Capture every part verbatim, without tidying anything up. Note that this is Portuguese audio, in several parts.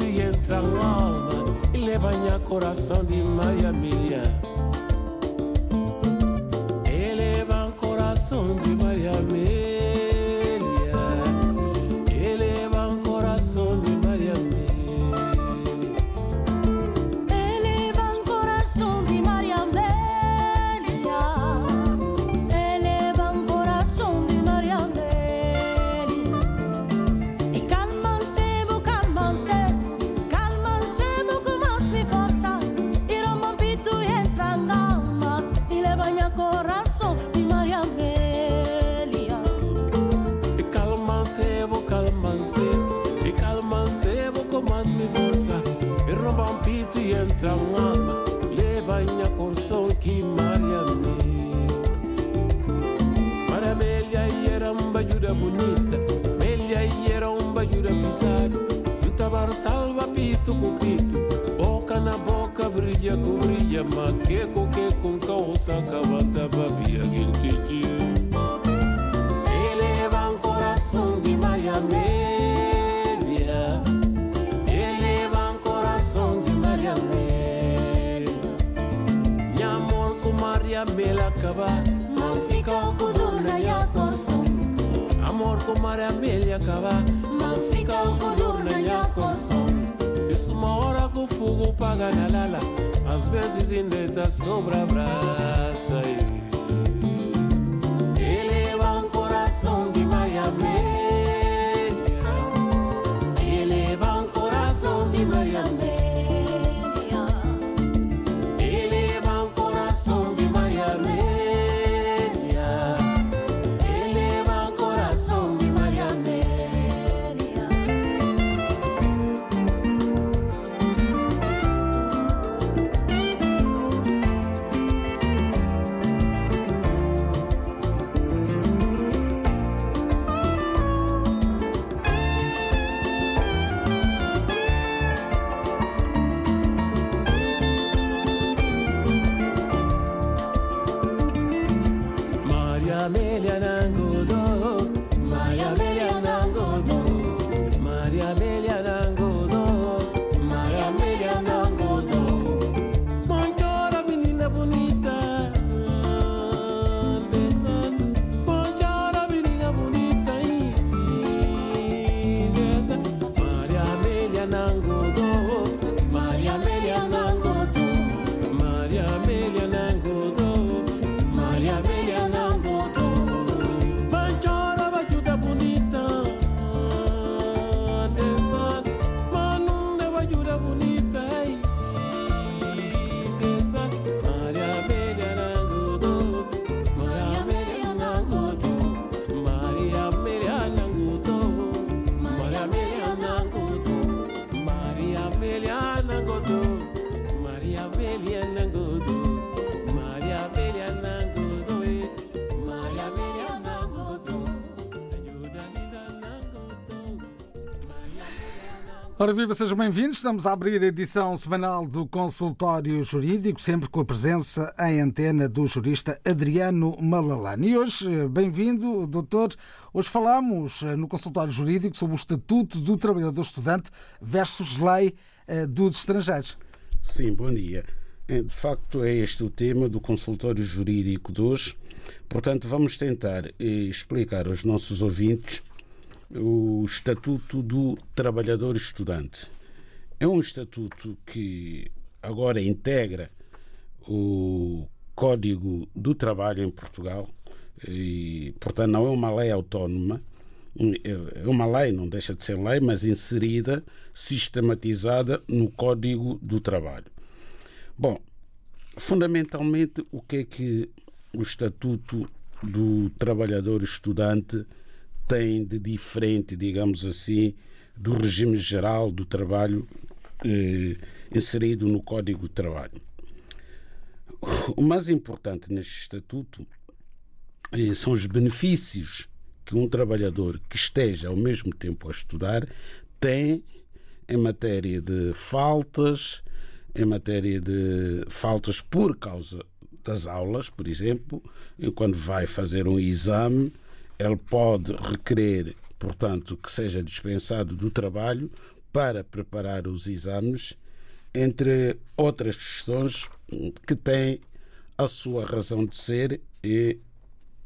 E entra na alma e leva minha coração de Maria Mia. Eleva o coração de Maria Mia. Eleva o coração de Maria Mia. Eleva o coração de Maria Mia. Eleva o coração de Maria Mia. E calma-se, calma-se. E calma-se, vou com mais minha força. E rouba um pito e entra um alma. Leva minha coração que Mariamê. Maravilha e era um bajura bonita. Melha e era um bajura pisado. Um tabar salva pito com pito. Boca na boca brilha com brilha. Maqueco que com calça cavata babia gente tio. Eleva um coração de Mariamê. Bela acabar, não fica com dor na coração. Amor com Maria Amélia acabar, não fica com dor na coração. Isso uma hora que o fogo paga na lala, às vezes ainda está sobre a brasa. Eleva o coração de Maria Amélia. Eleva o coração de Maria Amélia. Ora viva, sejam bem-vindos. Estamos a abrir a edição semanal do Consultório Jurídico, sempre com a presença em antena do jurista Adriano Malalani. E hoje, bem-vindo, doutor. Hoje falamos no Consultório Jurídico sobre o Estatuto do Trabalhador Estudante versus Lei dos Estrangeiros. Sim, bom dia. De facto, é este o tema do Consultório Jurídico de hoje. Portanto, vamos tentar explicar aos nossos ouvintes o Estatuto do Trabalhador Estudante. É um estatuto que agora integra o Código do Trabalho em Portugal e, portanto, não é uma lei autónoma, é uma lei, não deixa de ser lei, mas inserida, sistematizada no Código do Trabalho. Bom, fundamentalmente, o que é que o Estatuto do Trabalhador Estudante tem de diferente, digamos assim, do regime geral do trabalho eh, inserido no Código do Trabalho? O mais importante neste Estatuto eh, são os benefícios que um trabalhador que esteja ao mesmo tempo a estudar tem em matéria de faltas, em matéria de faltas por causa das aulas, por exemplo, quando vai fazer um exame, ele pode requerer, portanto, que seja dispensado do trabalho para preparar os exames, entre outras questões que têm a sua razão de ser e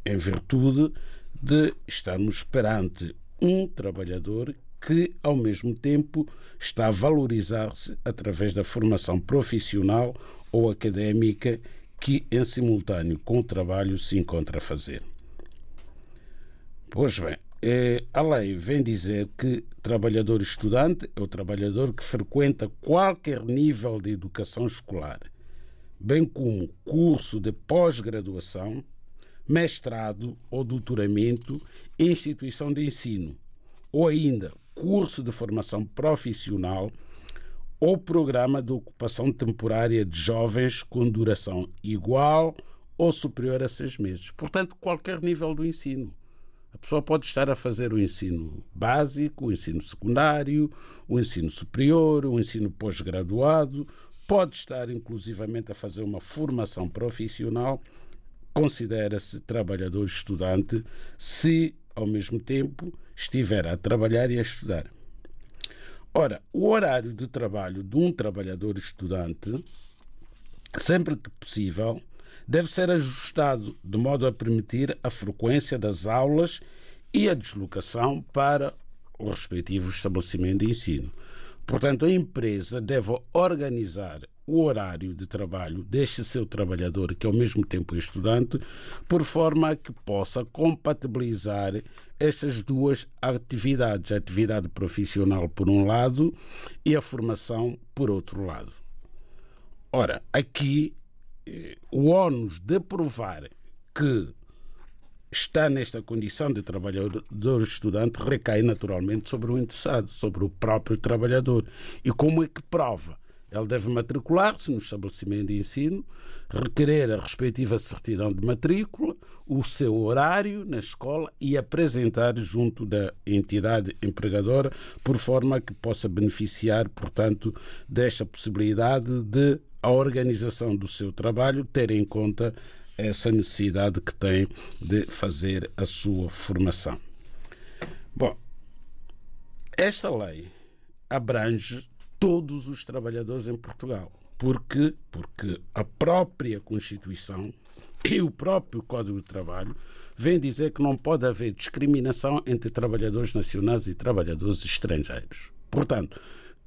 em virtude de estarmos perante um trabalhador que, ao mesmo tempo, está a valorizar-se através da formação profissional ou académica que, em simultâneo com o trabalho, se encontra a fazer. Pois bem, a lei vem dizer que trabalhador estudante é o trabalhador que frequenta qualquer nível de educação escolar, bem como curso de pós-graduação, mestrado ou doutoramento em instituição de ensino, ou ainda curso de formação profissional ou programa de ocupação temporária de jovens com duração igual ou superior a seis meses. Portanto, qualquer nível do ensino. A pessoa pode estar a fazer o ensino básico, o ensino secundário, o ensino superior, o ensino pós-graduado, pode estar inclusivamente a fazer uma formação profissional, considera-se trabalhador estudante se, ao mesmo tempo, estiver a trabalhar e a estudar. Ora, o horário de trabalho de um trabalhador estudante, sempre que possível, deve ser ajustado de modo a permitir a frequência das aulas e a deslocação para o respectivo estabelecimento de ensino. Portanto, a empresa deve organizar o horário de trabalho deste seu trabalhador, que ao mesmo tempo é estudante, por forma a que possa compatibilizar estas duas atividades, a atividade profissional por um lado e a formação por outro lado. Ora, aqui o ónus de provar que está nesta condição de trabalhador estudante recai naturalmente sobre o interessado, sobre o próprio trabalhador. E como é que prova? Ele deve matricular-se no estabelecimento de ensino, requerer a respectiva certidão de matrícula, o seu horário na escola e apresentar junto da entidade empregadora, por forma que possa beneficiar, portanto, desta possibilidade de a organização do seu trabalho ter em conta essa necessidade que tem de fazer a sua formação. Bom, esta lei abrange todos os trabalhadores em Portugal. Por quê? Porque a própria Constituição e o próprio Código de Trabalho vêm dizer que não pode haver discriminação entre trabalhadores nacionais e trabalhadores estrangeiros. Portanto,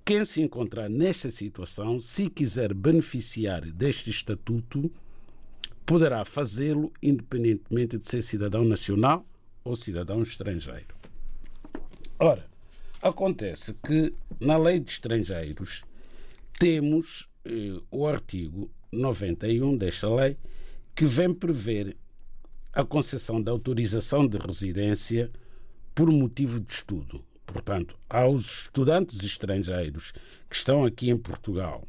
quem se encontrar nesta situação, se quiser beneficiar deste estatuto, poderá fazê-lo independentemente de ser cidadão nacional ou cidadão estrangeiro. Ora, acontece que na Lei de Estrangeiros temos eh, o artigo noventa e um desta lei, que vem prever a concessão da autorização de residência por motivo de estudo. Portanto, aos estudantes estrangeiros que estão aqui em Portugal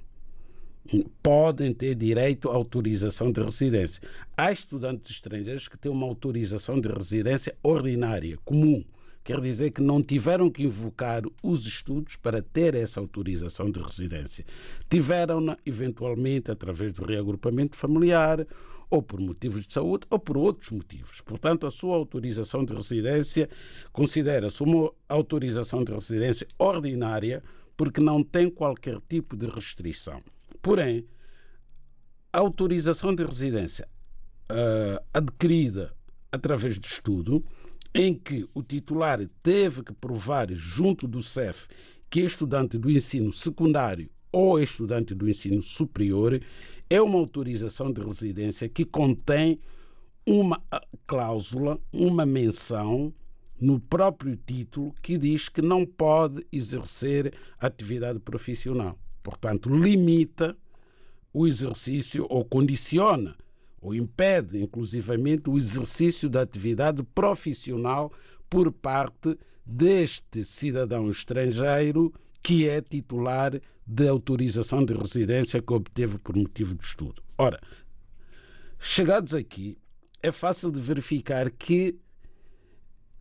podem ter direito à autorização de residência. Há estudantes estrangeiros que têm uma autorização de residência ordinária, comum. Quer dizer que não tiveram que invocar os estudos para ter essa autorização de residência. Tiveram-na, eventualmente, através do reagrupamento familiar, ou por motivos de saúde, ou por outros motivos. Portanto, a sua autorização de residência considera-se uma autorização de residência ordinária, porque não tem qualquer tipo de restrição. Porém, a autorização de residência uh, adquirida através de estudo, em que o titular teve que provar junto do S E F que é estudante do ensino secundário ou estudante do ensino superior, é uma autorização de residência que contém uma cláusula, uma menção no próprio título que diz que não pode exercer atividade profissional. Portanto, limita o exercício ou condiciona ou impede, inclusivamente, o exercício da atividade profissional por parte deste cidadão estrangeiro que é titular de autorização de residência que obteve por motivo de estudo. Ora, chegados aqui, é fácil de verificar que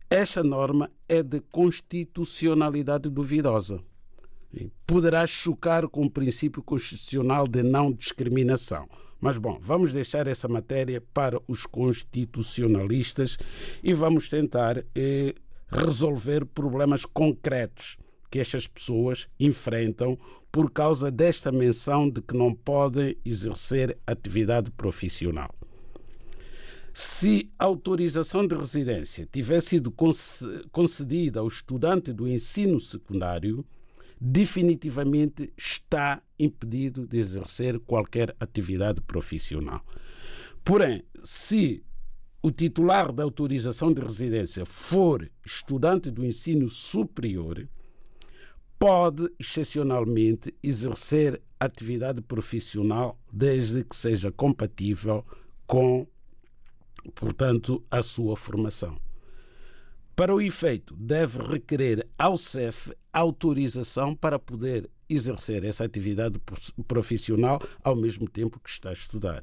esta norma é de constitucionalidade duvidosa. Poderá chocar com o princípio constitucional de não discriminação. Mas, bom, vamos deixar essa matéria para os constitucionalistas e vamos tentar eh, resolver problemas concretos que estas pessoas enfrentam por causa desta menção de que não podem exercer atividade profissional. Se a autorização de residência tiver sido concedida ao estudante do ensino secundário, definitivamente está impedido de exercer qualquer atividade profissional. Porém, se o titular da autorização de residência for estudante do ensino superior, pode, excepcionalmente, exercer atividade profissional desde que seja compatível com, portanto, a sua formação. Para o efeito, deve requerer ao S E F autorização para poder exercer essa atividade profissional ao mesmo tempo que está a estudar.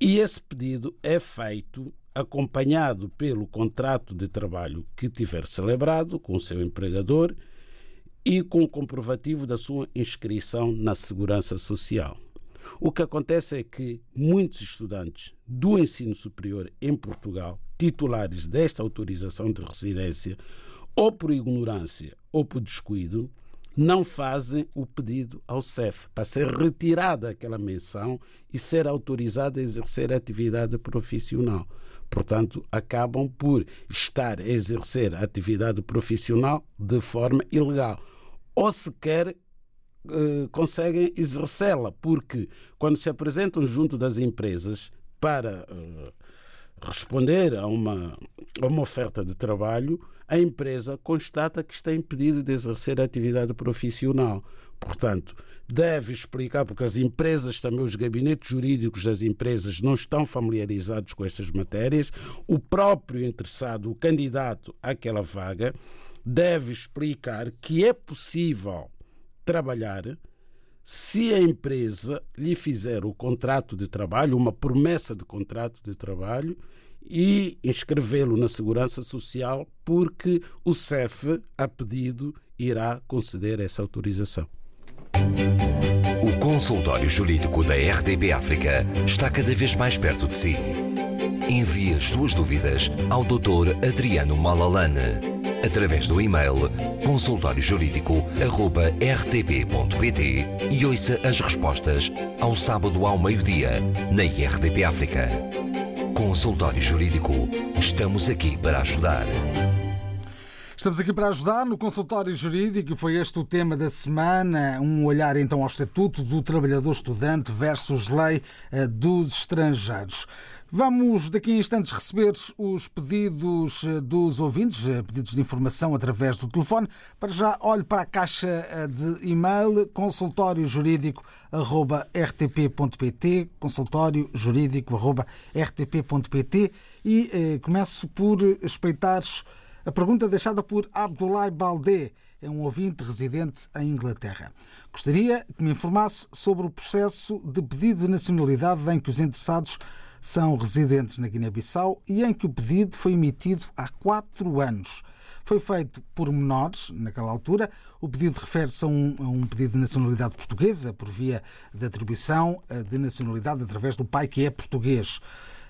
E esse pedido é feito acompanhado pelo contrato de trabalho que tiver celebrado com o seu empregador e com o comprovativo da sua inscrição na Segurança Social. O que acontece é que muitos estudantes do ensino superior em Portugal, titulares desta autorização de residência, ou por ignorância ou por descuido, não fazem o pedido ao S E F para ser retirada aquela menção e ser autorizada a exercer atividade profissional. Portanto, acabam por estar a exercer atividade profissional de forma ilegal. Ou sequer conseguem exercê-la, porque quando se apresentam junto das empresas para uh, responder a uma, a uma oferta de trabalho, a empresa constata que está impedido de exercer a atividade profissional. Portanto, deve explicar, porque as empresas também, os gabinetes jurídicos das empresas não estão familiarizados com estas matérias, o próprio interessado, o candidato àquela vaga, deve explicar que é possível trabalhar se a empresa lhe fizer o contrato de trabalho, uma promessa de contrato de trabalho, e inscrevê-lo na Segurança Social, porque o S E F, a pedido, irá conceder essa autorização. O Consultório Jurídico da R T P África está cada vez mais perto de si. Envie as suas dúvidas ao doutor Adriano Malalani através do e-mail consultório jurídico arroba r t p ponto p t e ouça as respostas ao sábado ao meio-dia na R T P África. Consultório Jurídico, estamos aqui para ajudar. Estamos aqui para ajudar no Consultório Jurídico. Foi este o tema da semana, um olhar então ao Estatuto do Trabalhador Estudante versus Lei dos Estrangeiros. Vamos daqui a instantes receber os pedidos dos ouvintes, pedidos de informação através do telefone. Para já, olhe para a caixa de e-mail consultório jurídico arroba r t p ponto p t consultório jurídico arroba r t p ponto p t e eh, começo por respeitar a pergunta deixada por Abdulai Baldé. É um ouvinte residente em Inglaterra. Gostaria que me informasse sobre o processo de pedido de nacionalidade em que os interessados são residentes na Guiné-Bissau e em que o pedido foi emitido há quatro anos. Foi feito por menores, naquela altura. O pedido refere-se a um, a um pedido de nacionalidade portuguesa por via da atribuição de nacionalidade através do pai que é português.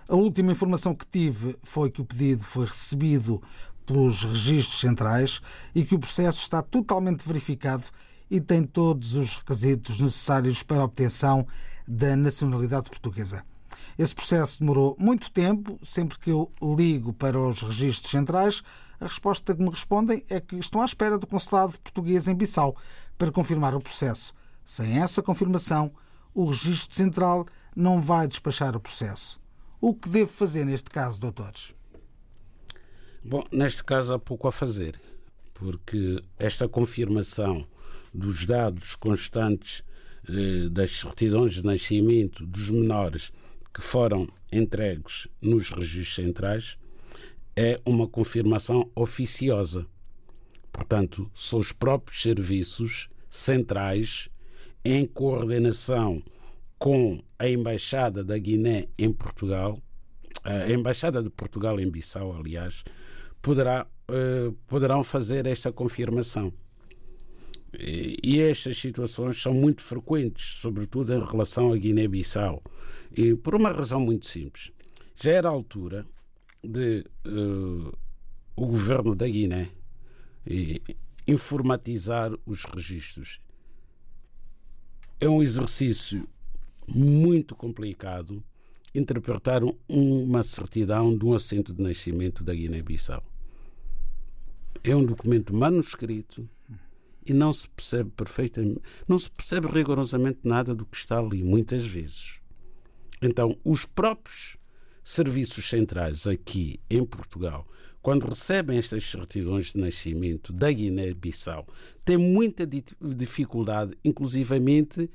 A última informação que tive foi que o pedido foi recebido pelos registros centrais e que o processo está totalmente verificado e tem todos os requisitos necessários para a obtenção da nacionalidade portuguesa. Esse processo demorou muito tempo. Sempre que eu ligo para os registros centrais, a resposta que me respondem é que estão à espera do consulado português em Bissau para confirmar o processo. Sem essa confirmação, o Registro Central não vai despachar o processo. O que devo fazer neste caso, doutores? Bom, neste caso há pouco a fazer, porque esta confirmação dos dados constantes eh, das certidões de nascimento dos menores que foram entregues nos registros centrais é uma confirmação oficiosa. Portanto, são os próprios serviços centrais, em coordenação com a Embaixada da Guiné em Portugal, a Embaixada de Portugal em Bissau, aliás, poderá, eh, poderão fazer esta confirmação. E, e estas situações são muito frequentes, sobretudo em relação à Guiné-Bissau, e por uma razão muito simples. Já era a altura de eh, o governo da Guiné e informatizar os registros. É um exercício muito complicado interpretar uma certidão de um assento de nascimento da Guiné-Bissau. É um documento manuscrito e não se percebe perfeitamente, não se percebe rigorosamente nada do que está ali, muitas vezes. Então, os próprios serviços centrais aqui em Portugal, quando recebem estas certidões de nascimento da Guiné-Bissau, têm muita dificuldade, inclusivamente,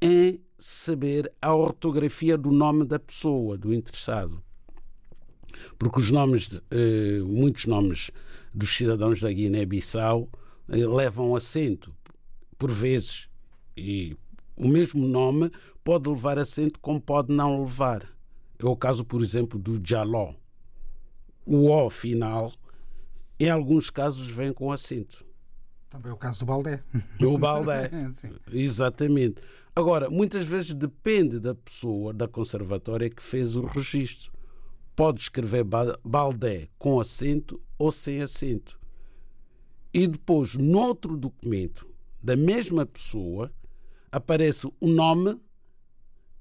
em saber a ortografia do nome da pessoa, do interessado. Porque os nomes, eh, muitos nomes dos cidadãos da Guiné-Bissau eh, levam acento, por vezes, e o mesmo nome pode levar acento como pode não levar. É o caso, por exemplo, do Jaló. O O final, em alguns casos, vem com acento. Também é o caso do Baldé. O Baldé, exatamente. Agora, muitas vezes depende da pessoa, da conservatória que fez o registro. Pode escrever Baldé com acento ou sem acento. E depois, noutro documento, da mesma pessoa, aparece o nome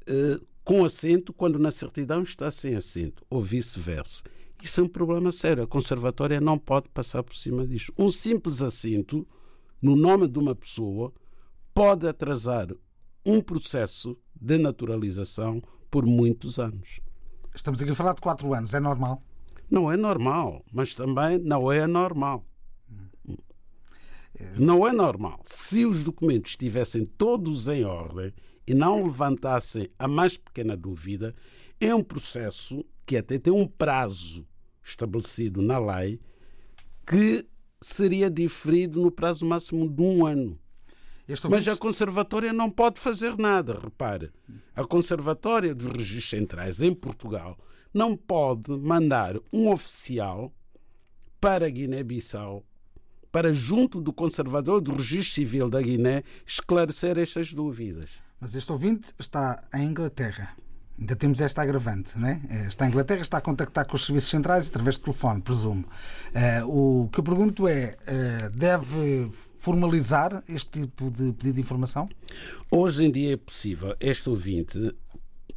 eh, com acento, quando na certidão está sem acento, ou vice-versa. Isso é um problema sério. A conservatória não pode passar por cima disto. Um simples acento no nome de uma pessoa pode atrasar um processo de naturalização por muitos anos. Estamos aqui a falar de quatro anos. É normal? Não é normal, mas também não é anormal. Hum. É... Não é normal. Se os documentos estivessem todos em ordem e não levantassem a mais pequena dúvida, é um processo que até tem um prazo estabelecido na lei, que seria diferido no prazo máximo de um ano. Mas a conservatória não pode fazer nada, repare. A conservatória dos registros centrais em Portugal não pode mandar um oficial para Guiné-Bissau, para junto do conservador do registro civil da Guiné, esclarecer estas dúvidas. Mas este ouvinte está em Inglaterra. Ainda temos esta agravante, não é? Está em Inglaterra, está a contactar com os serviços centrais através de telefone, presumo. Uh, o que eu pergunto é, uh, deve formalizar este tipo de pedido de informação? Hoje em dia é possível este ouvinte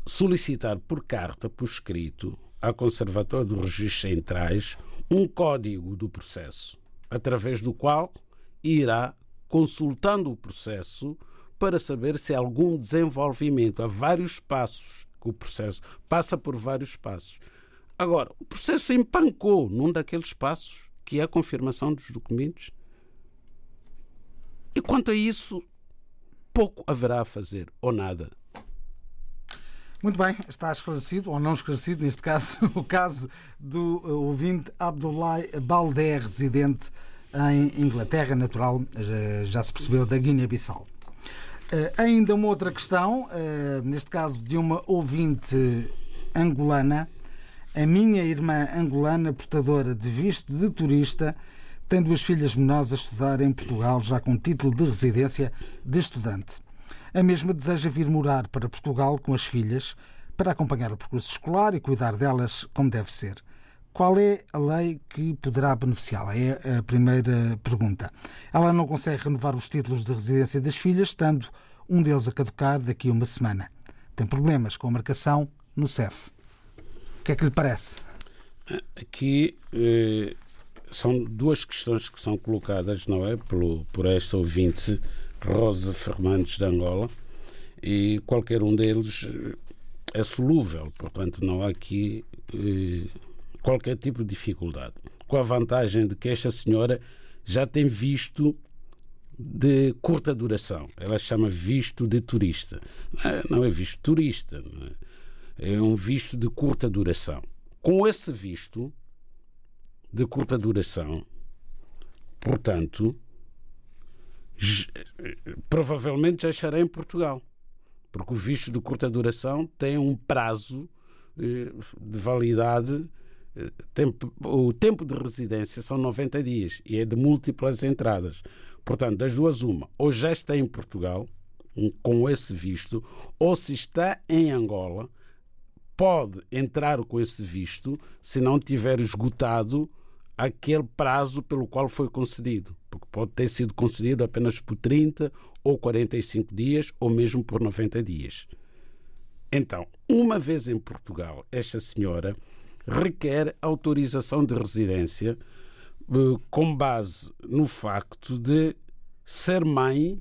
solicitar por carta, por escrito, à Conservatória dos Registros Centrais, um código do processo, através do qual irá, consultando o processo, para saber se há algum desenvolvimento. Há vários passos. O processo passa por vários passos. Agora, o processo empancou num daqueles passos, que é a confirmação dos documentos. E quanto a isso, pouco haverá a fazer, ou nada. Muito bem, está esclarecido, ou não esclarecido, neste caso, o caso do ouvinte Abdulai Baldé, residente em Inglaterra, natural, já se percebeu, da Guiné-Bissau. Uh, ainda uma outra questão, uh, neste caso de uma ouvinte angolana. A minha irmã angolana, portadora de visto de turista, tem duas filhas menores a estudar em Portugal, já com título de residência de estudante. A mesma deseja vir morar para Portugal com as filhas, para acompanhar o percurso escolar e cuidar delas como deve ser. Qual é a lei que poderá beneficiá-la? É a primeira pergunta. Ela não consegue renovar os títulos de residência das filhas, estando um deles a caducar daqui a uma semana. Tem problemas com a marcação no S E F. O que é que lhe parece? Aqui eh, são duas questões que são colocadas, não é? Pelo, por esta ouvinte Rosa Fernandes de Angola, e qualquer um deles é solúvel, portanto não há aqui eh, qualquer tipo de dificuldade, com a vantagem de que esta senhora já tem visto de curta duração. Ela chama visto de turista. Não é visto turista, não é? É um visto de curta duração. Com esse visto de curta duração, portanto, provavelmente já estará em Portugal, porque o visto de curta duração tem um prazo de validade. Tempo, o tempo de residência são noventa dias e é de múltiplas entradas. Portanto, das duas uma, ou já está em Portugal com esse visto, ou se está em Angola pode entrar com esse visto se não tiver esgotado aquele prazo pelo qual foi concedido, porque pode ter sido concedido apenas por trinta ou quarenta e cinco dias ou mesmo por noventa dias. Então, uma vez em Portugal, esta senhora requer autorização de residência com base no facto de ser mãe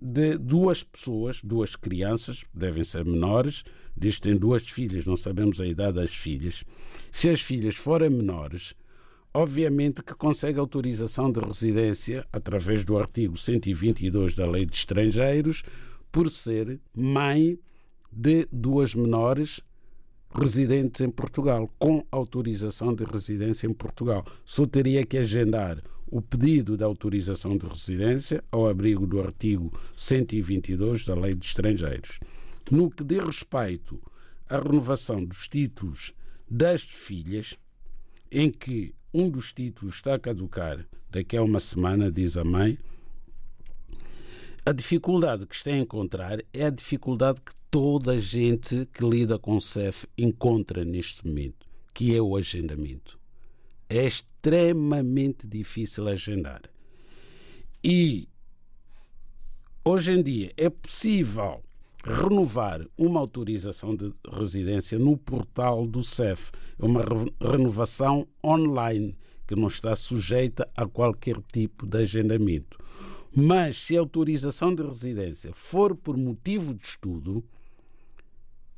de duas pessoas, duas crianças, devem ser menores, diz que tem duas filhas, não sabemos a idade das filhas. Se as filhas forem menores, obviamente que consegue autorização de residência através do artigo cento e vinte e dois da Lei de Estrangeiros, por ser mãe de duas menores residentes em Portugal, com autorização de residência em Portugal. Só teria que agendar o pedido de autorização de residência ao abrigo do artigo cento e vinte e dois da Lei de Estrangeiros. No que diz respeito à renovação dos títulos das filhas, em que um dos títulos está a caducar daqui a uma semana, diz a mãe, a dificuldade que está a encontrar é a dificuldade que toda a gente que lida com o S E F encontra neste momento, que é o agendamento. É extremamente difícil agendar. E hoje em dia é possível renovar uma autorização de residência no portal do S E F. É uma renovação online que não está sujeita a qualquer tipo de agendamento. Mas se a autorização de residência for por motivo de estudo,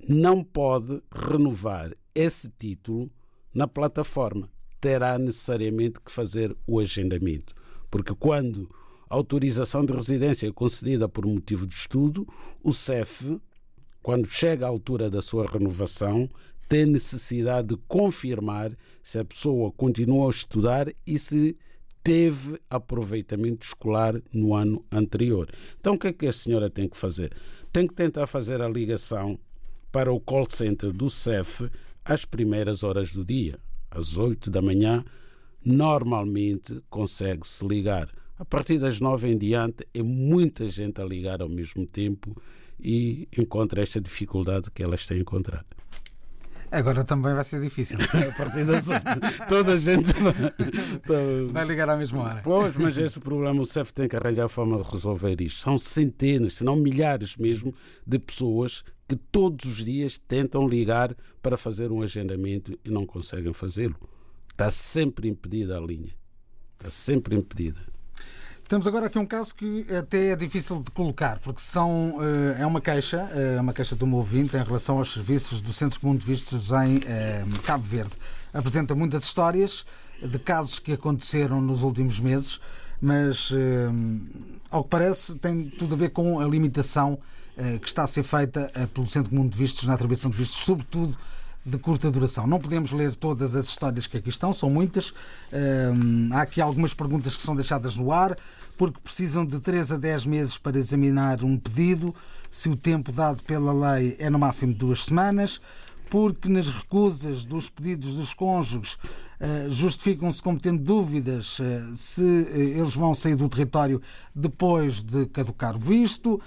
não pode renovar esse título na plataforma. Terá necessariamente que fazer o agendamento. Porque quando a autorização de residência é concedida por motivo de estudo, o S E F, quando chega à altura da sua renovação, tem necessidade de confirmar se a pessoa continua a estudar e se teve aproveitamento escolar no ano anterior. Então o que é que a senhora tem que fazer? Tem que tentar fazer a ligação para o call center do S E F às primeiras horas do dia. Às oito da manhã, normalmente consegue-se ligar. A partir das nove em diante, é muita gente a ligar ao mesmo tempo e encontra esta dificuldade que ela está a encontrar. Agora também vai ser difícil. A partir das oito, toda a gente vai, então, vai ligar à mesma hora. Pois, mas esse problema o S E F tem que arranjar a forma de resolver isto. São centenas, se não milhares mesmo, de pessoas que todos os dias tentam ligar para fazer um agendamento e não conseguem fazê-lo. Está sempre impedida a linha. Está sempre impedida. Temos agora aqui um caso que até é difícil de colocar, porque são, é uma queixa, é uma queixa de um ouvinte em relação aos serviços do Centro Comum de Vistos em é, Cabo Verde. Apresenta muitas histórias de casos que aconteceram nos últimos meses, mas, é, ao que parece, tem tudo a ver com a limitação é, que está a ser feita é, pelo Centro Comum de Vistos na atribuição de vistos, sobretudo de curta duração. Não podemos ler todas as histórias que aqui estão, são muitas. Hum, há aqui algumas perguntas que são deixadas no ar, porque precisam de três a dez meses para examinar um pedido, se o tempo dado pela lei é no máximo duas semanas, porque nas recusas dos pedidos dos cônjuges uh, justificam-se como tendo dúvidas uh, se uh, eles vão sair do território depois de caducar o visto, uh,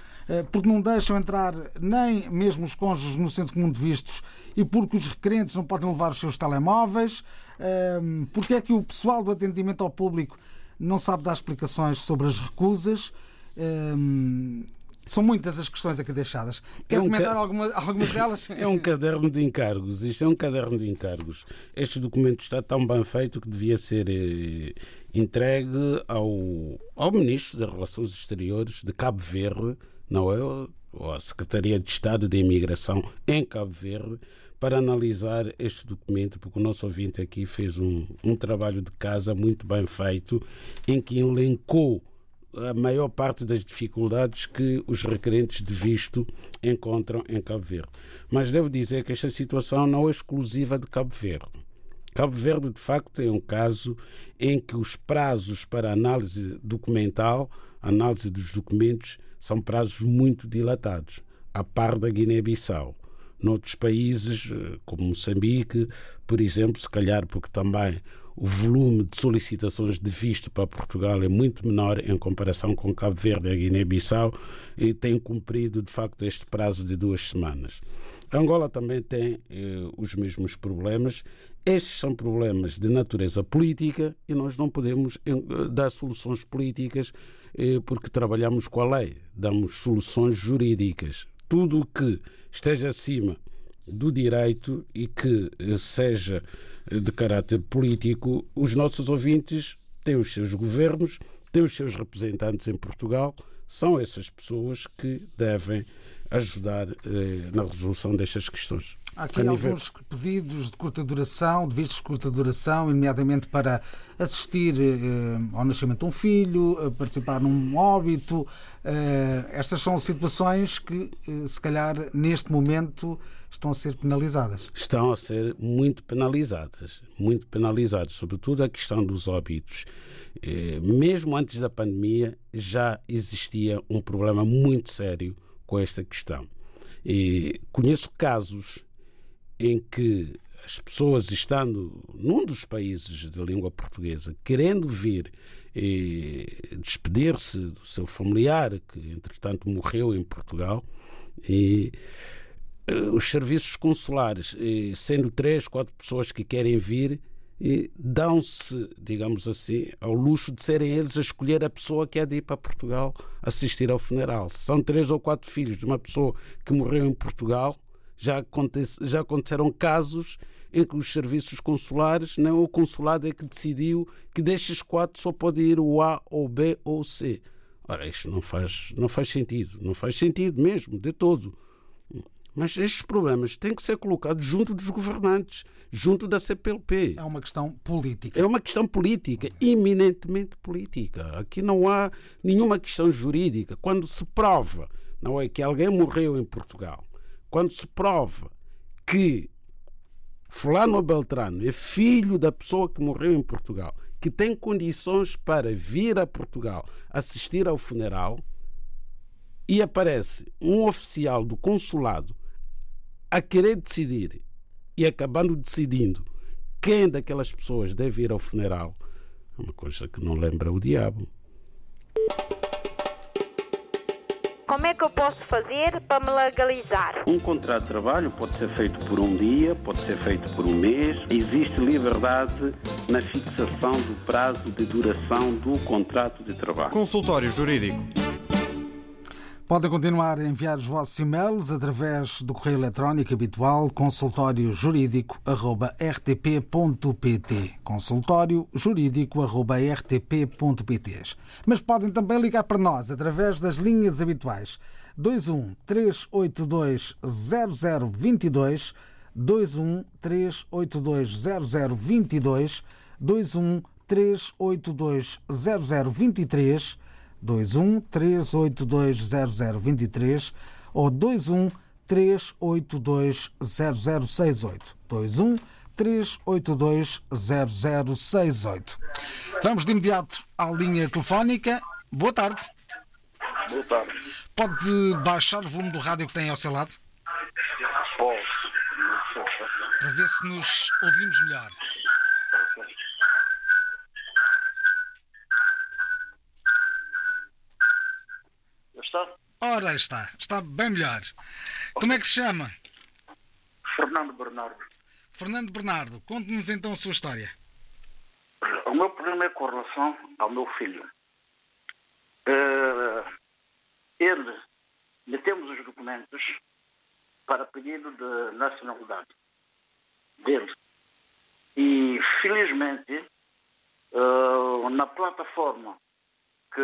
porque não deixam entrar nem mesmo os cônjuges no Centro Comum de Vistos e porque os requerentes não podem levar os seus telemóveis. Uh, porque é que o pessoal do atendimento ao público não sabe dar explicações sobre as recusas? Uh, São muitas as questões aqui deixadas. Quer é um comentar ca... alguma, algumas delas? É um caderno de encargos. Isto é um caderno de encargos. Este documento está tão bem feito que devia ser eh, entregue ao, ao Ministro das Relações Exteriores de Cabo Verde, não é? Ou à Secretaria de Estado de Imigração em Cabo Verde, para analisar este documento, porque o nosso ouvinte aqui fez um, um trabalho de casa muito bem feito, em que elencou a maior parte das dificuldades que os requerentes de visto encontram em Cabo Verde. Mas devo dizer que esta situação não é exclusiva de Cabo Verde. Cabo Verde, de facto, é um caso em que os prazos para análise documental, análise dos documentos, são prazos muito dilatados, a par da Guiné-Bissau. Noutros países, como Moçambique, por exemplo, se calhar porque também o volume de solicitações de visto para Portugal é muito menor em comparação com Cabo Verde e a Guiné-Bissau, e tem cumprido, de facto, este prazo de duas semanas. A Angola também tem eh, os mesmos problemas. Estes são problemas de natureza política e nós não podemos eh, dar soluções políticas eh, porque trabalhamos com a lei, damos soluções jurídicas. Tudo o que esteja acima do direito e que seja de caráter político, os nossos ouvintes têm os seus governos, têm os seus representantes em Portugal, são essas pessoas que devem ajudar eh, na resolução destas questões. Há aqui alguns pedidos de curta duração, de vistos de curta duração, nomeadamente para assistir eh, ao nascimento de um filho, participar num óbito. Eh, estas são situações que, eh, se calhar, neste momento estão a ser penalizadas. Estão a ser muito penalizadas, muito penalizadas, sobretudo a questão dos óbitos. Eh, mesmo antes da pandemia já existia um problema muito sério com esta questão. E conheço casos em que as pessoas, estando num dos países de língua portuguesa, querendo vir e despedir-se do seu familiar, que entretanto morreu em Portugal, e os serviços consulares, sendo três, quatro pessoas que querem vir, e dão-se, digamos assim, ao luxo de serem eles a escolher a pessoa que há de ir para Portugal assistir ao funeral. Se são três ou quatro filhos de uma pessoa que morreu em Portugal, já, acontece, já aconteceram casos em que os serviços consulares, nem o consulado é que decidiu que destes quatro só pode ir o A, ou o B, ou o C. Ora, isto não faz, não faz sentido, não faz sentido mesmo, de todo. Mas estes problemas têm que ser colocados junto dos governantes, junto da C P L P. É uma questão política. É uma questão política, eminentemente política. Aqui não há nenhuma questão jurídica. Quando se prova, não é, que alguém morreu em Portugal, quando se prova que fulano Beltrano é filho da pessoa que morreu em Portugal, que tem condições para vir a Portugal assistir ao funeral, e aparece um oficial do consulado a querer decidir e acabando decidindo quem daquelas pessoas deve ir ao funeral, uma coisa que não lembra o diabo. Como é que eu posso fazer para me legalizar? Um contrato de trabalho pode ser feito por um dia, pode ser feito por um mês. Existe liberdade na fixação do prazo de duração do contrato de trabalho. Consultório Jurídico. Podem continuar a enviar os vossos e-mails através do correio eletrónico habitual consultório jurídico arroba r t p ponto p t consultório jurídico arroba r t p ponto p t. Mas podem também ligar para nós através das linhas habituais dois um três oito dois zero zero dois dois, dois um três oito dois zero zero dois dois, dois um três oito dois zero zero dois três, dois um três oito dois zero zero dois três ou dois um três oito dois zero zero seis oito. dois um três oito dois zero zero seis oito. Vamos de imediato à linha telefónica. Boa tarde. Boa tarde. Pode baixar o volume do rádio que tem ao seu lado? Posso. Para ver se nos ouvimos melhor. Ora, está. Está bem melhor. Como é que se chama? Fernando Bernardo. Fernando Bernardo, conte-nos então a sua história. O meu problema é com relação ao meu filho. Ele metemos os documentos para pedido de nacionalidade dele. E, felizmente, uh, na plataforma que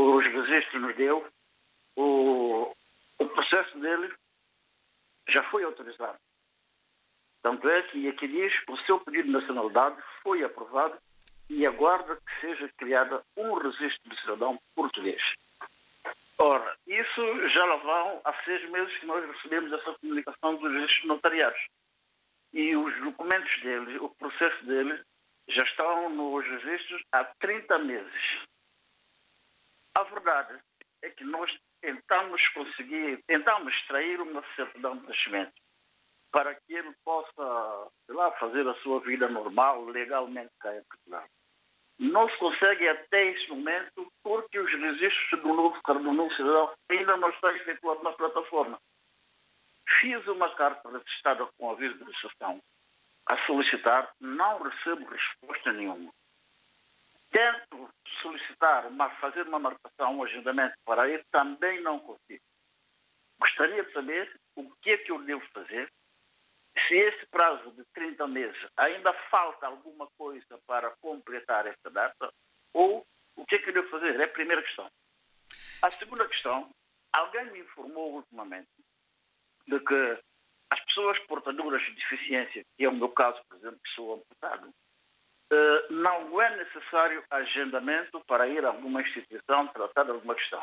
os registros nos deu, o, o processo dele já foi autorizado. Tanto é que aqui diz que o seu pedido de nacionalidade foi aprovado e aguarda que seja criada um registro de cidadão português. Ora, isso já lá vão há seis meses que nós recebemos essa comunicação dos registros notariados. E os documentos dele, o processo dele, já estão nos registros há trinta meses. A verdade é que nós tentamos conseguir, tentamos extrair uma certidão de nascimento para que ele possa, sei lá, fazer a sua vida normal, legalmente cá em Portugal. Não se consegue até este momento porque os registros do novo cidadão ainda não estão efetuados na plataforma. Fiz uma carta registrada com aviso de recepção a solicitar, não recebo resposta nenhuma. Tento solicitar, mas fazer uma marcação, um agendamento para ele, também não consigo. Gostaria de saber o que é que eu devo fazer. Se esse prazo de trinta meses ainda falta alguma coisa para completar esta data, ou o que é que eu devo fazer? É a primeira questão. A segunda questão, alguém me informou ultimamente de que as pessoas portadoras de deficiência, que é o meu caso, por exemplo, que sou amputado, não é necessário agendamento para ir a alguma instituição tratar de alguma questão.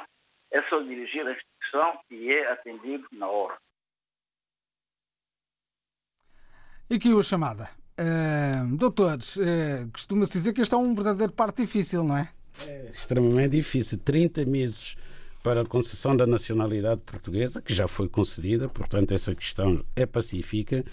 É só dirigir a instituição e é atendido na hora. E aqui a chamada. Uh, doutores, uh, costuma-se dizer que este é um verdadeiro parto difícil, não é? É extremamente difícil. trinta meses para a concessão da nacionalidade portuguesa, que já foi concedida, portanto essa questão é pacífica.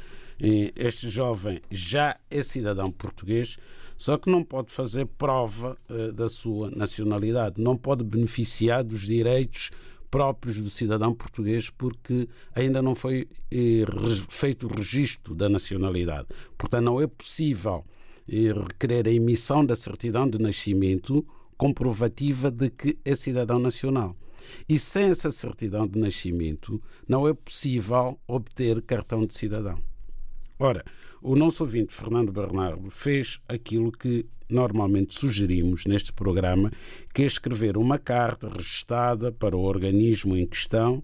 Este jovem já é cidadão português, só que não pode fazer prova uh, da sua nacionalidade, não pode beneficiar dos direitos próprios do cidadão português porque ainda não foi uh, feito o registro da nacionalidade. Portanto, não é possível uh, requerer a emissão da certidão de nascimento comprovativa de que é cidadão nacional. E sem essa certidão de nascimento, não é possível obter cartão de cidadão. Ora, o nosso ouvinte Fernando Bernardo fez aquilo que normalmente sugerimos neste programa, que é escrever uma carta registada para o organismo em questão,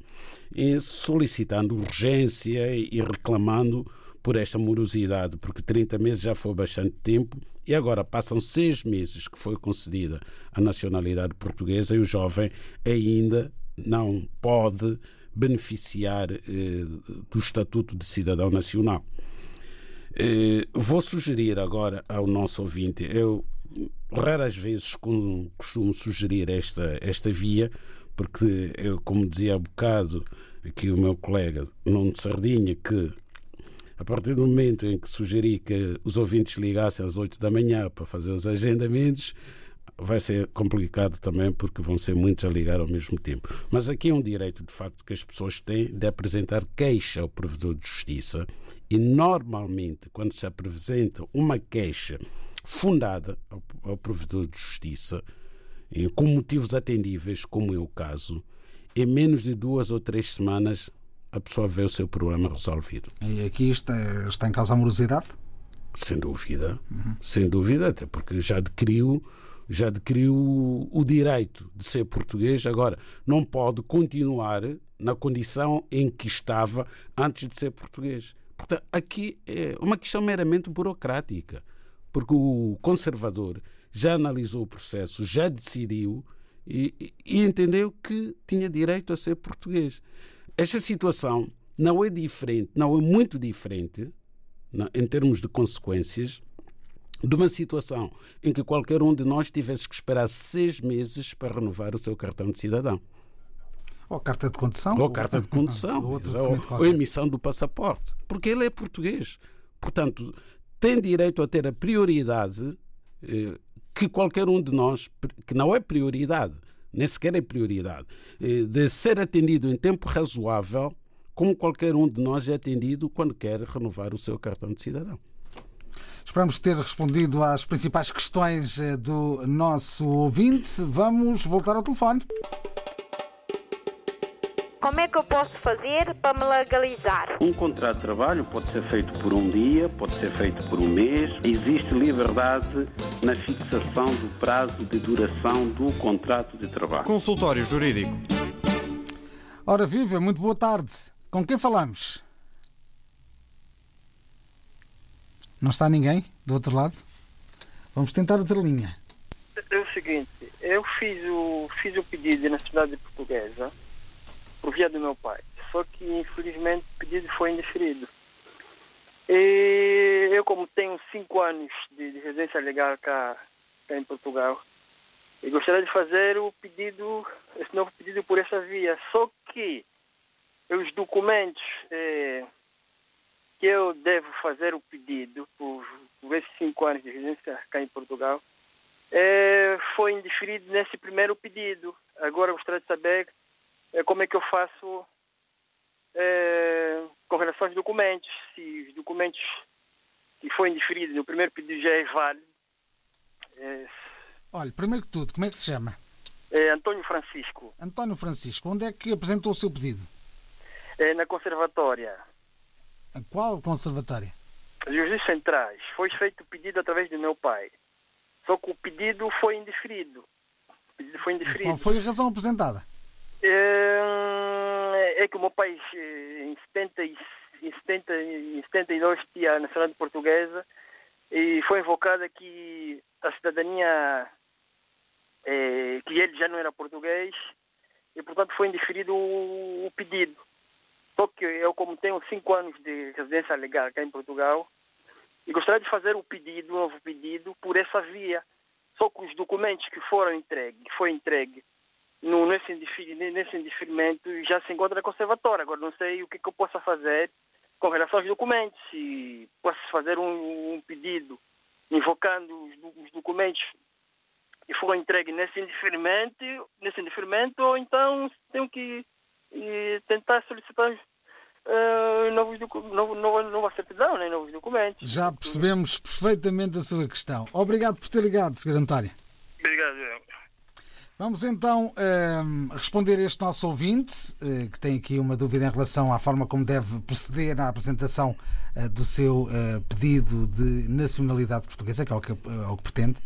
solicitando urgência e reclamando por esta morosidade, porque trinta meses já foi bastante tempo e agora passam seis meses que foi concedida a nacionalidade portuguesa e o jovem ainda não pode beneficiar eh, do estatuto de cidadão nacional. Eh, vou sugerir agora ao nosso ouvinte, eu raras vezes costumo sugerir esta, esta via, porque eu, como dizia há bocado aqui o meu colega Nuno Sardinha, que a partir do momento em que sugeri que os ouvintes ligassem às oito da manhã para fazer os agendamentos, vai ser complicado também porque vão ser muitos a ligar ao mesmo tempo. Mas aqui é um direito de facto que as pessoas têm de apresentar queixa ao provedor de justiça e normalmente quando se apresenta uma queixa fundada ao provedor de justiça com motivos atendíveis, como é o caso, em menos de duas ou três semanas a pessoa vê o seu problema resolvido. E aqui está, está em causa a morosidade? Sem dúvida. Uhum. Sem dúvida, até porque já adquiriu, já adquiriu o direito de ser português. Agora, não pode continuar na condição em que estava antes de ser português. Portanto, aqui é uma questão meramente burocrática, porque o conservador já analisou o processo, já decidiu e, e entendeu que tinha direito a ser português. Esta situação não é diferente, não é muito diferente, não, em termos de consequências, de uma situação em que qualquer um de nós tivesse que esperar seis meses para renovar o seu cartão de cidadão. Ou carta de condução. Ou, ou carta de condução. Ou, ou, ou emissão do passaporte. Porque ele é português. Portanto, tem direito a ter a prioridade eh, que qualquer um de nós, que não é prioridade, nem sequer é prioridade, de ser atendido em tempo razoável, como qualquer um de nós é atendido quando quer renovar o seu cartão de cidadão. Esperamos ter respondido às principais questões do nosso ouvinte. Vamos voltar ao telefone. Como é que eu posso fazer para me legalizar? Um contrato de trabalho pode ser feito por um dia, pode ser feito por um mês. Existe liberdade na fixação do prazo de duração do contrato de trabalho. Consultório Jurídico. Ora viva, muito boa tarde. Com quem falamos? Não está ninguém do outro lado? Vamos tentar outra linha. É o seguinte, eu fiz o, fiz o pedido na cidade portuguesa por via do meu pai, só que infelizmente o pedido foi indeferido. E eu, como tenho cinco anos de, de residência legal cá, cá em Portugal, eu gostaria de fazer o pedido, esse novo pedido por essa via, só que os documentos eh, que eu devo fazer o pedido por, por esses cinco anos de residência cá em Portugal, É, foi indeferido nesse primeiro pedido. Agora gostaria de saber é, como é que eu faço é, com relação aos documentos. Se os documentos que foi indeferido no primeiro pedido já é válido. É... Olha, primeiro que tudo, como é que se chama? É, António Francisco. António Francisco, onde é que apresentou o seu pedido? É, na conservatória. A qual conservatória? Juízes Centrais. Foi feito o pedido através do meu pai. Só que o pedido foi indeferido. O pedido foi indeferido. Qual foi a razão apresentada? É, é que o meu pai, em, setenta, em, setenta, em setenta e dois, tinha a nacionalidade portuguesa e foi invocada que a cidadania, é, que ele já não era português, e, portanto, foi indeferido o, o pedido. Só que eu, como tenho cinco anos de residência legal cá em Portugal, e gostaria de fazer o pedido, o novo pedido, por essa via. Só que os documentos que foram entregues, que foi entregue no, nesse, nesse indeferimento, já se encontra na conservatória. Agora não sei o que, que eu possa fazer com relação aos documentos. Se posso fazer um, um pedido invocando os, os documentos que foram entregues nesse indeferimento, nesse indeferimento, ou então tenho que e, tentar solicitar... Uh, novos docu- novo, novo, nova certidão, né? Novos documentos. Já percebemos perfeitamente a sua questão. Obrigado por ter ligado, senhor António. Obrigado. Vamos então uh, responder a este nosso ouvinte, uh, que tem aqui uma dúvida em relação à forma como deve proceder na apresentação uh, do seu uh, pedido de nacionalidade portuguesa, que é o que, uh, é o que pretende.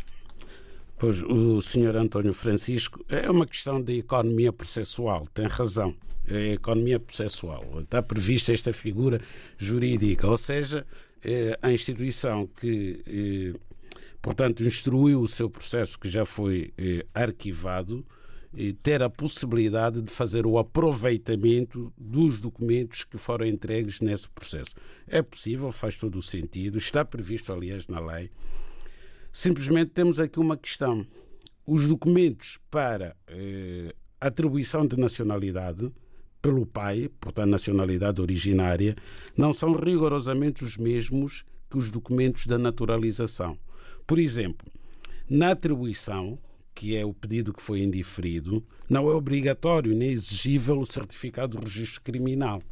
Pois, o senhor António Francisco, é uma questão de economia processual, tem razão. É economia processual. Está prevista esta figura jurídica, ou seja, é a instituição que, é, portanto, instruiu o seu processo que já foi é, arquivado, é, ter a possibilidade de fazer o aproveitamento dos documentos que foram entregues nesse processo. É possível, faz todo o sentido, está previsto, aliás, na lei. Simplesmente temos aqui uma questão. Os documentos para eh, atribuição de nacionalidade pelo pai, portanto nacionalidade originária, não são rigorosamente os mesmos que os documentos da naturalização. Por exemplo, na atribuição, que é o pedido que foi indiferido, não é obrigatório nem exigível o certificado de registro criminal.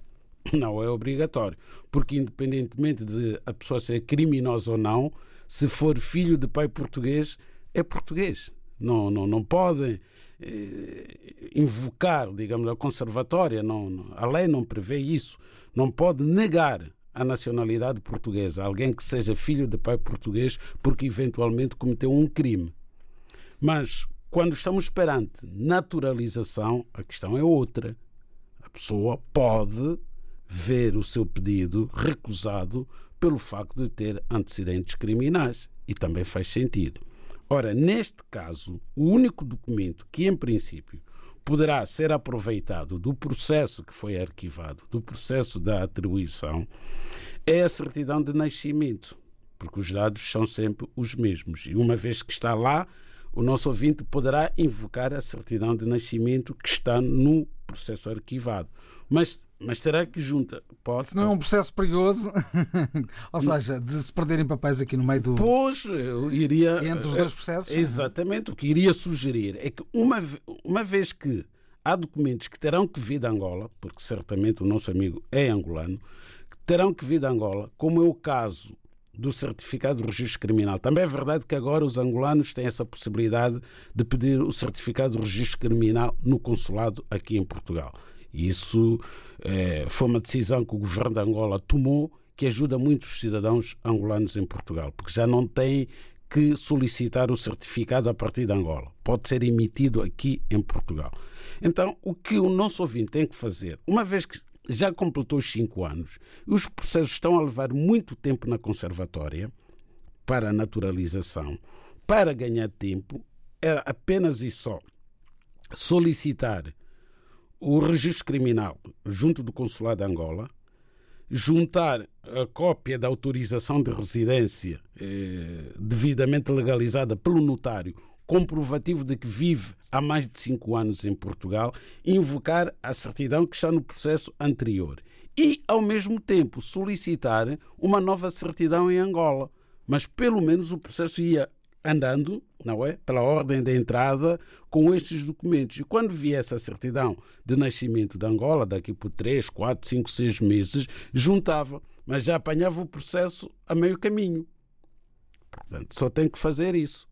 Não é obrigatório, porque independentemente de a pessoa ser criminosa ou não, se for filho de pai português, é português. Não, não, não podem eh, invocar, digamos, a conservatória. Não, não, a lei não prevê isso. Não pode negar a nacionalidade portuguesa a alguém que seja filho de pai português porque eventualmente cometeu um crime. Mas quando estamos perante naturalização, a questão é outra. A pessoa pode ver o seu pedido recusado pelo facto de ter antecedentes criminais, e também faz sentido. Ora, neste caso, o único documento que, em princípio, poderá ser aproveitado do processo que foi arquivado, do processo da atribuição, é a certidão de nascimento, porque os dados são sempre os mesmos. E uma vez que está lá, o nosso ouvinte poderá invocar a certidão de nascimento que está no processo arquivado. Mas Mas terá que junta. Pode, se não é um processo perigoso, ou seja, de se perderem papéis aqui no meio do. Pois, eu iria. Entre os dois processos. Exatamente. O que iria sugerir é que, uma, uma vez que há documentos que terão que vir de Angola, porque certamente o nosso amigo é angolano, que terão que vir de Angola, como é o caso do certificado de registro criminal. Também é verdade que agora os angolanos têm essa possibilidade de pedir o certificado de registro criminal no consulado aqui em Portugal. Isso eh, foi uma decisão que o governo de Angola tomou, que ajuda muitos cidadãos angolanos em Portugal, porque já não têm que solicitar o certificado a partir de Angola. Pode ser emitido aqui em Portugal. Então, o que o nosso ouvinte tem que fazer, uma vez que já completou os cinco anos, os processos estão a levar muito tempo na conservatória para a naturalização, para ganhar tempo, era apenas e só solicitar o registro criminal junto do Consulado de Angola, juntar a cópia da autorização de residência eh, devidamente legalizada pelo notário, comprovativo de que vive há mais de cinco anos em Portugal, invocar a certidão que está no processo anterior e, ao mesmo tempo, solicitar uma nova certidão em Angola. Mas, pelo menos, o processo ia andando, não é? Pela ordem de entrada, com estes documentos. E quando viesse a certidão de nascimento de Angola, daqui por três, quatro, cinco, seis meses, juntava, mas já apanhava o processo a meio caminho. Portanto, só tem que fazer isso.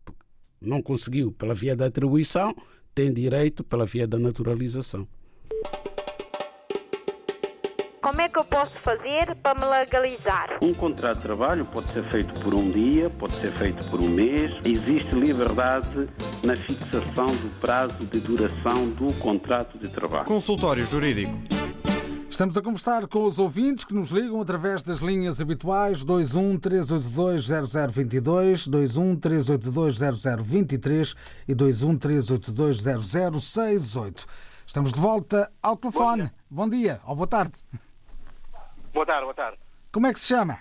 Não conseguiu pela via da atribuição, tem direito pela via da naturalização. Como é que eu posso fazer para me legalizar? Um contrato de trabalho pode ser feito por um dia, pode ser feito por um mês. Existe liberdade na fixação do prazo de duração do contrato de trabalho. Consultório Jurídico. Estamos a conversar com os ouvintes que nos ligam através das linhas habituais dois um três oito dois zero zero dois dois, dois um três oito dois zero zero dois três e dois um três oito dois zero zero seis oito. Estamos de volta ao telefone. Bom dia ou boa tarde. Boa tarde, boa tarde. Como é que se chama?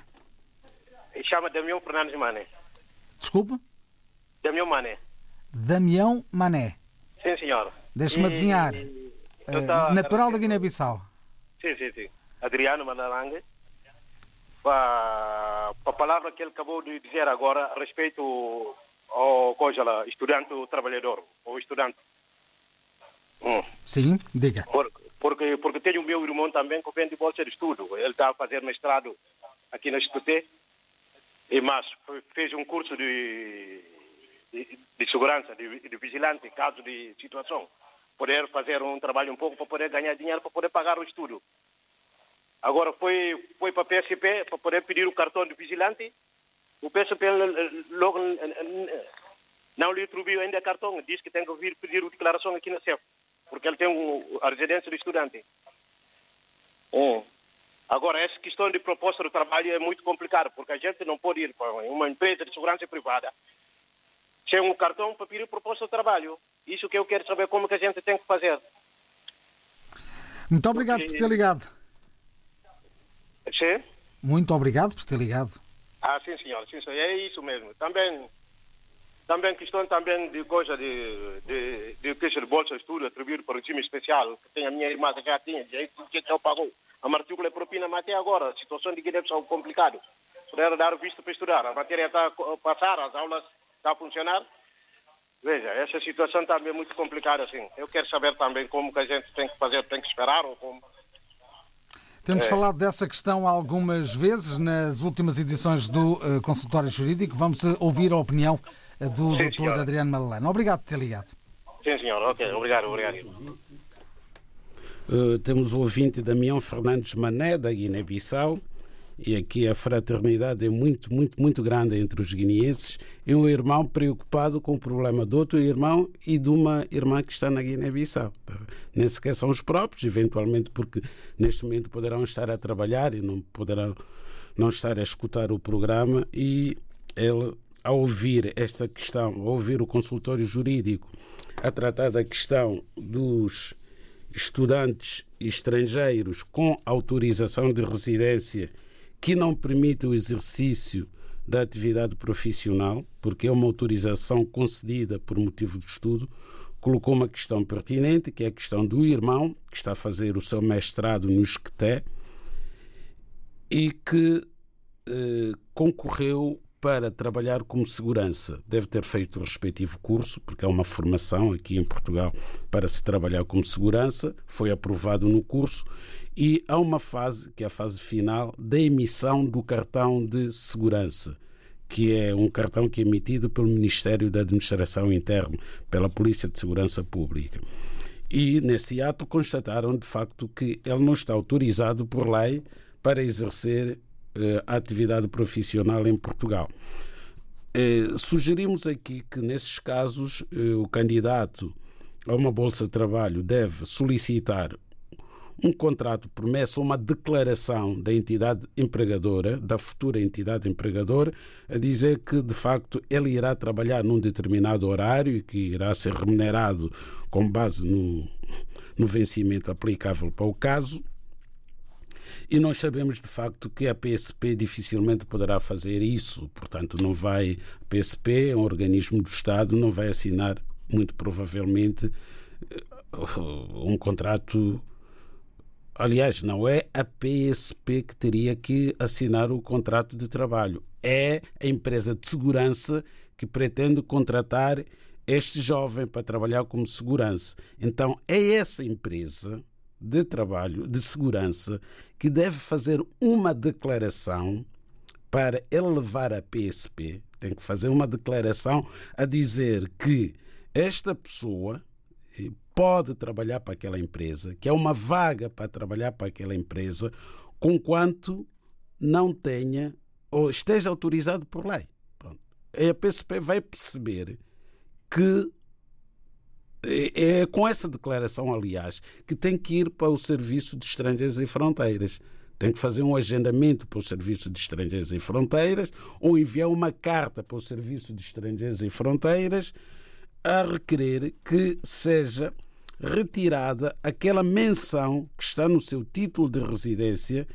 Chama Damião Fernandes Mané. Desculpe? Damião Mané. Damião Mané. Sim, senhor. Deixe-me e... adivinhar. E... Uh, tá... Natural da Guiné-Bissau. Sim, sim, sim. Adriano Malalani. A... a palavra que ele acabou de dizer agora a respeito ao coisa lá, estudante ou trabalhador, ou estudante. Hum. Sim, diga. Porque... Porque, porque tenho o meu irmão também que vem de bolsa de estudo. Ele está a fazer mestrado aqui na S P T, mas fez um curso de, de, de segurança, de, de vigilante, caso de situação. Poder fazer um trabalho um pouco para poder ganhar dinheiro, para poder pagar o estudo. Agora foi, foi para a P S P para poder pedir o cartão de vigilante. O P S P logo não lhe atribuiu ainda cartão. Diz que tem que vir pedir a declaração aqui na S E F. Porque ele tem um, a residência do estudante. Hum. Agora, essa questão de proposta do trabalho é muito complicada, porque a gente não pode ir para uma empresa de segurança privada sem um cartão para pedir proposta de trabalho. Isso que eu quero saber, como que a gente tem que fazer. Muito obrigado porque... por ter ligado. Sim? Muito obrigado por ter ligado. Ah, sim, senhor. Sim, senhor. É isso mesmo. Também... Também questão também de coisa de, de, de queixa de bolsa de estudo atribuído para o time especial, que tem a minha irmã que já tinha, e aí tudo que ela pagou. A matrícula é propina, mas até agora, a situação de Guiné-Bissau é complicada. Poderam dar o visto para estudar, a matéria está a passar, as aulas estão a funcionar. Veja, essa situação também é muito complicada, assim. Eu quero saber também como que a gente tem que fazer, tem que esperar ou como... Temos é. falado dessa questão algumas vezes nas últimas edições do uh, Consultório Jurídico. Vamos ouvir a opinião do Sim, doutor senhora. Adriano Malalani. Obrigado por ter ligado. Sim, senhor. Ok, obrigado, obrigado. Uh, temos o ouvinte Damião Fernandes Mané, da Guiné-Bissau, e aqui a fraternidade é muito, muito, muito grande entre os guineenses. É um irmão preocupado com o problema do outro irmão e de uma irmã que está na Guiné-Bissau. Nem sequer são os próprios, eventualmente, porque neste momento poderão estar a trabalhar e não poderão não estar a escutar o programa, e ele... ao ouvir esta questão, ao ouvir o Consultório Jurídico a tratar da questão dos estudantes estrangeiros com autorização de residência que não permite o exercício da atividade profissional, porque é uma autorização concedida por motivo de estudo, colocou uma questão pertinente, que é a questão do irmão, que está a fazer o seu mestrado no Esqueté e que eh, concorreu para trabalhar como segurança. Deve ter feito o respectivo curso, porque há uma formação aqui em Portugal para se trabalhar como segurança, foi aprovado no curso, e há uma fase, que é a fase final, da emissão do cartão de segurança, que é um cartão que é emitido pelo Ministério da Administração Interna, pela Polícia de Segurança Pública. e nesse ato constataram de facto que ele não está autorizado por lei para exercer eh, a atividade profissional em Portugal. Eh, sugerimos aqui que nesses casos eh, o candidato a uma bolsa de trabalho deve solicitar um contrato de promessa, uma declaração da entidade empregadora, da futura entidade empregadora, a dizer que, de facto, ele irá trabalhar num determinado horário e que irá ser remunerado com base no, no vencimento aplicável para o caso. E nós sabemos, de facto, que a P S P dificilmente poderá fazer isso. Portanto, não vai... A P S P é um organismo do Estado, não vai assinar, muito provavelmente, um contrato... Aliás, não é a P S P que teria que assinar o contrato de trabalho. É a empresa de segurança que pretende contratar este jovem para trabalhar como segurança. Então, é essa empresa de trabalho, de segurança, que deve fazer uma declaração para ele levar a P S P. Tem que fazer uma declaração a dizer que esta pessoa pode trabalhar para aquela empresa, que é uma vaga para trabalhar para aquela empresa, conquanto não tenha ou esteja autorizado por lei. Pronto. A P S P vai perceber que é com essa declaração, aliás, que tem que ir para o Serviço de Estrangeiros e Fronteiras. Tem que fazer um agendamento para o Serviço de Estrangeiros e Fronteiras ou enviar uma carta para o Serviço de Estrangeiros e Fronteiras a requerer que seja retirada aquela menção que está no seu título de residência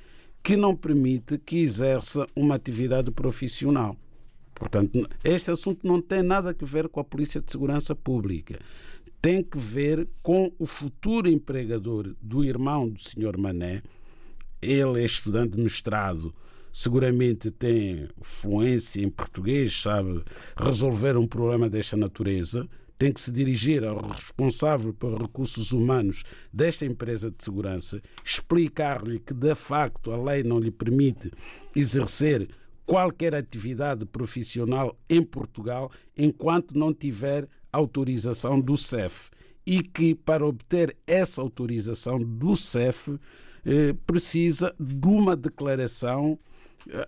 que não permite que exerça uma atividade profissional. Portanto, este assunto não tem nada a ver com a Polícia de Segurança Pública. Tem que ver com o futuro empregador do irmão do senhor Mané. Ele é estudante de mestrado, seguramente tem fluência em português, sabe resolver um problema desta natureza. Tem que se dirigir ao responsável pelos recursos humanos desta empresa de segurança, explicar-lhe que, de facto, a lei não lhe permite exercer qualquer atividade profissional em Portugal enquanto não tiver autorização do S E F e que, para obter essa autorização do S E F, eh, precisa de uma declaração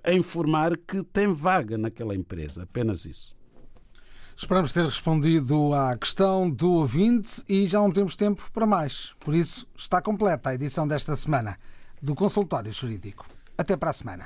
a informar que tem vaga naquela empresa. Apenas isso. Esperamos ter respondido à questão do ouvinte e já não temos tempo para mais. Por isso, está completa a edição desta semana do Consultório Jurídico. Até para a semana.